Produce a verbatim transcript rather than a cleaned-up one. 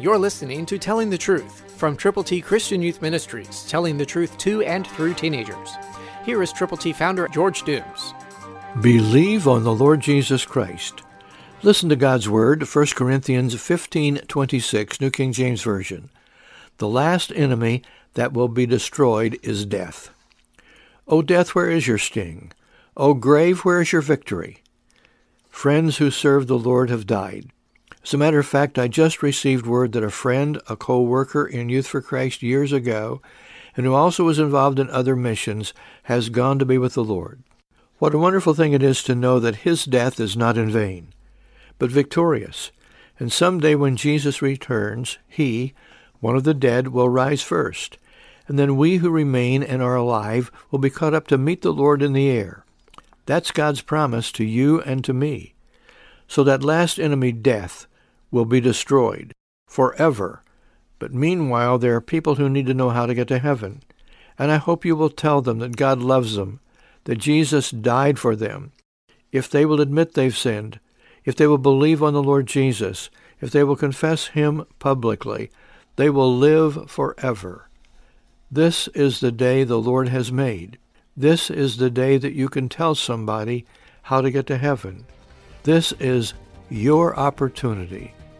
You're listening to Telling the Truth from Triple T Christian Youth Ministries, telling the truth to and through teenagers. Here is Triple T founder George Dooms. Believe on the Lord Jesus Christ. Listen to God's Word, First Corinthians fifteen twenty-six, New King James Version. The last enemy that will be destroyed is death. O death, where is your sting? O grave, where is your victory? Friends who serve the Lord have died. As a matter of fact, I just received word that a friend, a co-worker in Youth for Christ years ago, and who also was involved in other missions, has gone to be with the Lord. What a wonderful thing it is to know that his death is not in vain, but victorious. And someday when Jesus returns, he, one of the dead, will rise first, and then we who remain and are alive will be caught up to meet the Lord in the air. That's God's promise to you and to me. So that last enemy, death, will be destroyed forever. But meanwhile, there are people who need to know how to get to heaven. And I hope you will tell them that God loves them, that Jesus died for them. If they will admit they've sinned, if they will believe on the Lord Jesus, if they will confess him publicly, they will live forever. This is the day the Lord has made. This is the day that you can tell somebody how to get to heaven. This is your opportunity